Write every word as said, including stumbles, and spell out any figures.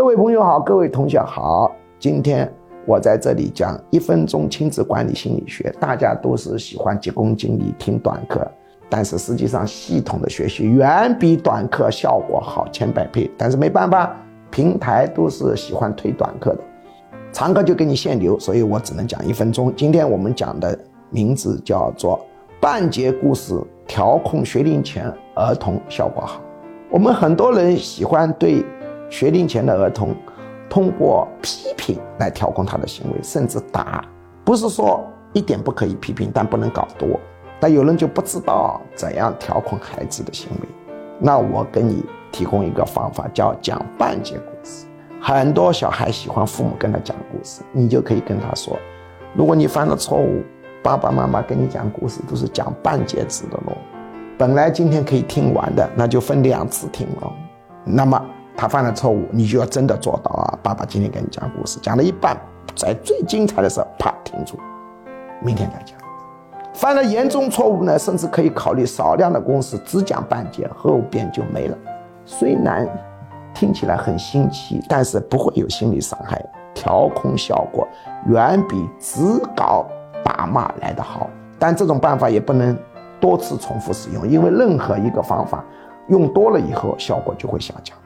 各位朋友好，各位同学好，今天我在这里讲一分钟亲子管理心理学。大家都是喜欢急功近利听短课，但是实际上系统的学习远比短课效果好千百倍，但是没办法，平台都是喜欢推短课的，长课就给你限流，所以我只能讲一分钟。今天我们讲的名字叫做半截故事调控学龄前儿童效果好。我们很多人喜欢对学龄前的儿童通过批评来调控他的行为，甚至打，不是说一点不可以批评，但不能搞多。但有人就不知道怎样调控孩子的行为，那我给你提供一个方法，叫讲半截故事。很多小孩喜欢父母跟他讲故事，你就可以跟他说，如果你犯了错误，爸爸妈妈给你讲故事都是讲半截子的咯，本来今天可以听完的，那就分两次听咯。那么他犯了错误，你就要真的做到啊！爸爸今天给你讲故事，讲了一半，在最精彩的时候啪停住，明天再讲。犯了严重错误呢，甚至可以考虑少量的公式，只讲半截，后边就没了。虽然听起来很新奇，但是不会有心理伤害，调控效果远比只搞打骂来得好。但这种办法也不能多次重复使用，因为任何一个方法用多了以后效果就会下降。